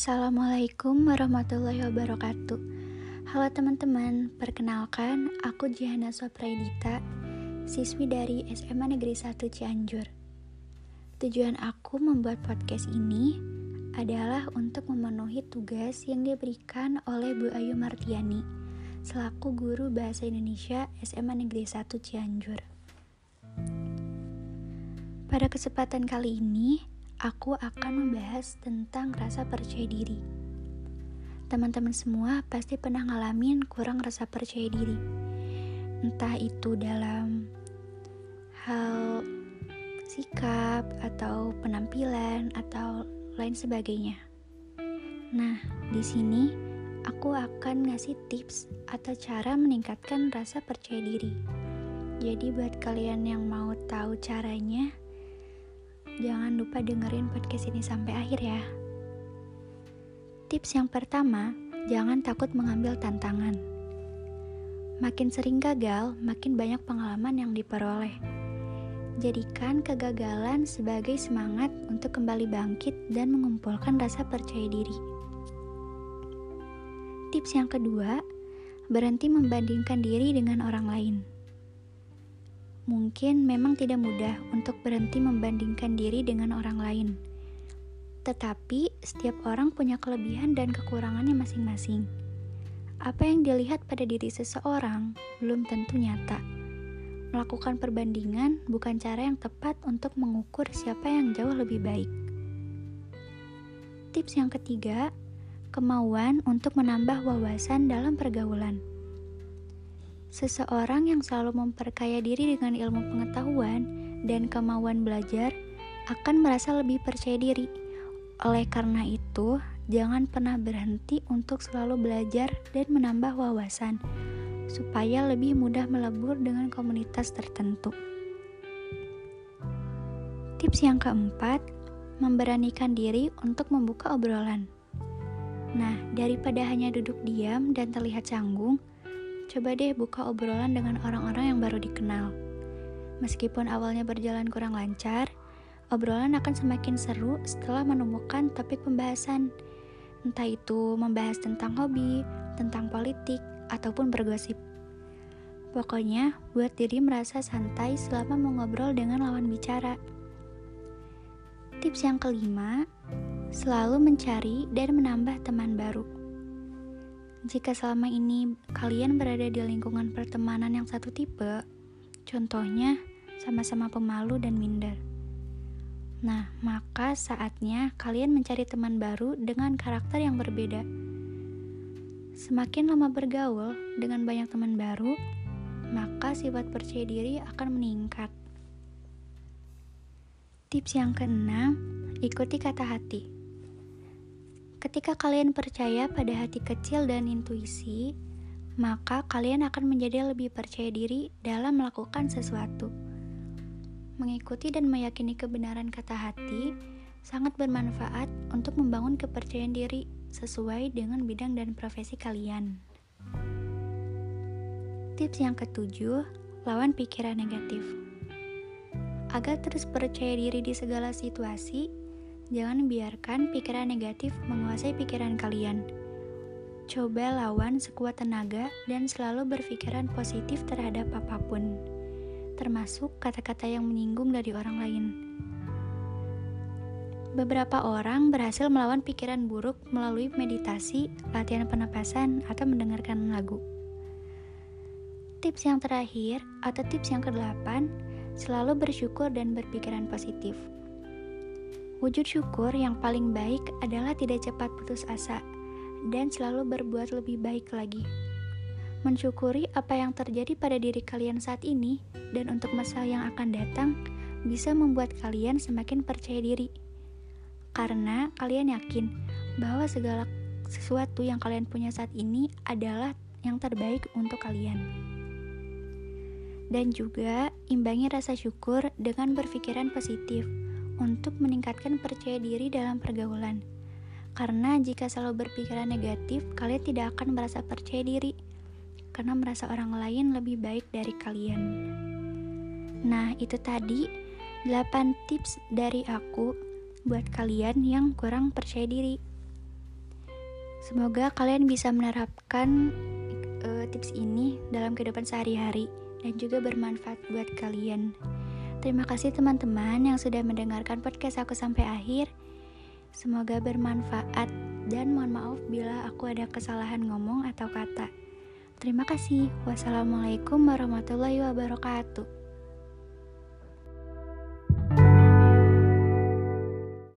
Assalamualaikum warahmatullahi wabarakatuh. Halo teman-teman, perkenalkan aku Jihana Sopraedita, siswi dari SMA Negeri 1 Cianjur. Tujuan aku membuat podcast ini adalah untuk memenuhi tugas yang diberikan oleh Bu Ayu Martiani selaku guru Bahasa Indonesia SMA Negeri 1 Cianjur. Pada kesempatan kali ini, aku akan membahas tentang rasa percaya diri. Teman-teman semua pasti pernah ngalamin kurang rasa percaya diri. Entah itu dalam hal sikap, atau penampilan, atau lain sebagainya. Nah, di sini aku akan ngasih tips atau cara meningkatkan rasa percaya diri. Jadi buat kalian yang mau tahu caranya, jangan lupa dengerin podcast ini sampai akhir ya. Tips yang pertama, jangan takut mengambil tantangan. Makin sering gagal, makin banyak pengalaman yang diperoleh. Jadikan kegagalan sebagai semangat untuk kembali bangkit dan mengumpulkan rasa percaya diri. Tips yang kedua, berhenti membandingkan diri dengan orang lain. Mungkin memang tidak mudah untuk berhenti membandingkan diri dengan orang lain. Tetapi, setiap orang punya kelebihan dan kekurangannya masing-masing. Apa yang dilihat pada diri seseorang belum tentu nyata. Melakukan perbandingan bukan cara yang tepat untuk mengukur siapa yang jauh lebih baik. Tips yang ketiga, kemauan untuk menambah wawasan dalam pergaulan. Seseorang yang selalu memperkaya diri dengan ilmu pengetahuan dan kemauan belajar akan merasa lebih percaya diri. Oleh karena itu, jangan pernah berhenti untuk selalu belajar dan menambah wawasan, supaya lebih mudah melebur dengan komunitas tertentu. Tips yang keempat, memberanikan diri untuk membuka obrolan. Nah, daripada hanya duduk diam dan terlihat canggung, coba deh buka obrolan dengan orang-orang yang baru dikenal. Meskipun awalnya berjalan kurang lancar, obrolan akan semakin seru setelah menemukan topik pembahasan. Entah itu membahas tentang hobi, tentang politik, ataupun bergosip. Pokoknya, buat diri merasa santai selama mengobrol dengan lawan bicara. Tips yang kelima, selalu mencari dan menambah teman baru. Jika selama ini kalian berada di lingkungan pertemanan yang satu tipe, contohnya sama-sama pemalu dan minder. Nah, maka saatnya kalian mencari teman baru dengan karakter yang berbeda. Semakin lama bergaul dengan banyak teman baru, maka sifat percaya diri akan meningkat. Tips yang keenam, ikuti kata hati. Ketika kalian percaya pada hati kecil dan intuisi, maka kalian akan menjadi lebih percaya diri dalam melakukan sesuatu. Mengikuti dan meyakini kebenaran kata hati sangat bermanfaat untuk membangun kepercayaan diri sesuai dengan bidang dan profesi kalian. Tips yang ketujuh, lawan pikiran negatif. Agar terus percaya diri di segala situasi, jangan biarkan pikiran negatif menguasai pikiran kalian. Coba lawan sekuat tenaga dan selalu berpikiran positif terhadap apapun, termasuk kata-kata yang menyinggung dari orang lain. Beberapa orang berhasil melawan pikiran buruk melalui meditasi, latihan pernapasan, atau mendengarkan lagu. Tips yang terakhir atau tips yang ke-8, selalu bersyukur dan berpikiran positif. Wujud syukur yang paling baik adalah tidak cepat putus asa dan selalu berbuat lebih baik lagi. Mensyukuri apa yang terjadi pada diri kalian saat ini dan untuk masa yang akan datang bisa membuat kalian semakin percaya diri. Karena kalian yakin bahwa segala sesuatu yang kalian punya saat ini adalah yang terbaik untuk kalian. Dan juga imbangi rasa syukur dengan berpikiran positif untuk meningkatkan percaya diri dalam pergaulan. Karena jika selalu berpikiran negatif, kalian tidak akan merasa percaya diri, karena merasa orang lain lebih baik dari kalian. Nah, itu tadi 8 tips dari aku buat kalian yang kurang percaya diri. Semoga kalian bisa menerapkan tips ini dalam kehidupan sehari-hari dan juga bermanfaat buat kalian. Terima kasih teman-teman yang sudah mendengarkan podcast aku sampai akhir. Semoga bermanfaat dan mohon maaf bila aku ada kesalahan ngomong atau kata. Terima kasih. Wassalamualaikum warahmatullahi wabarakatuh.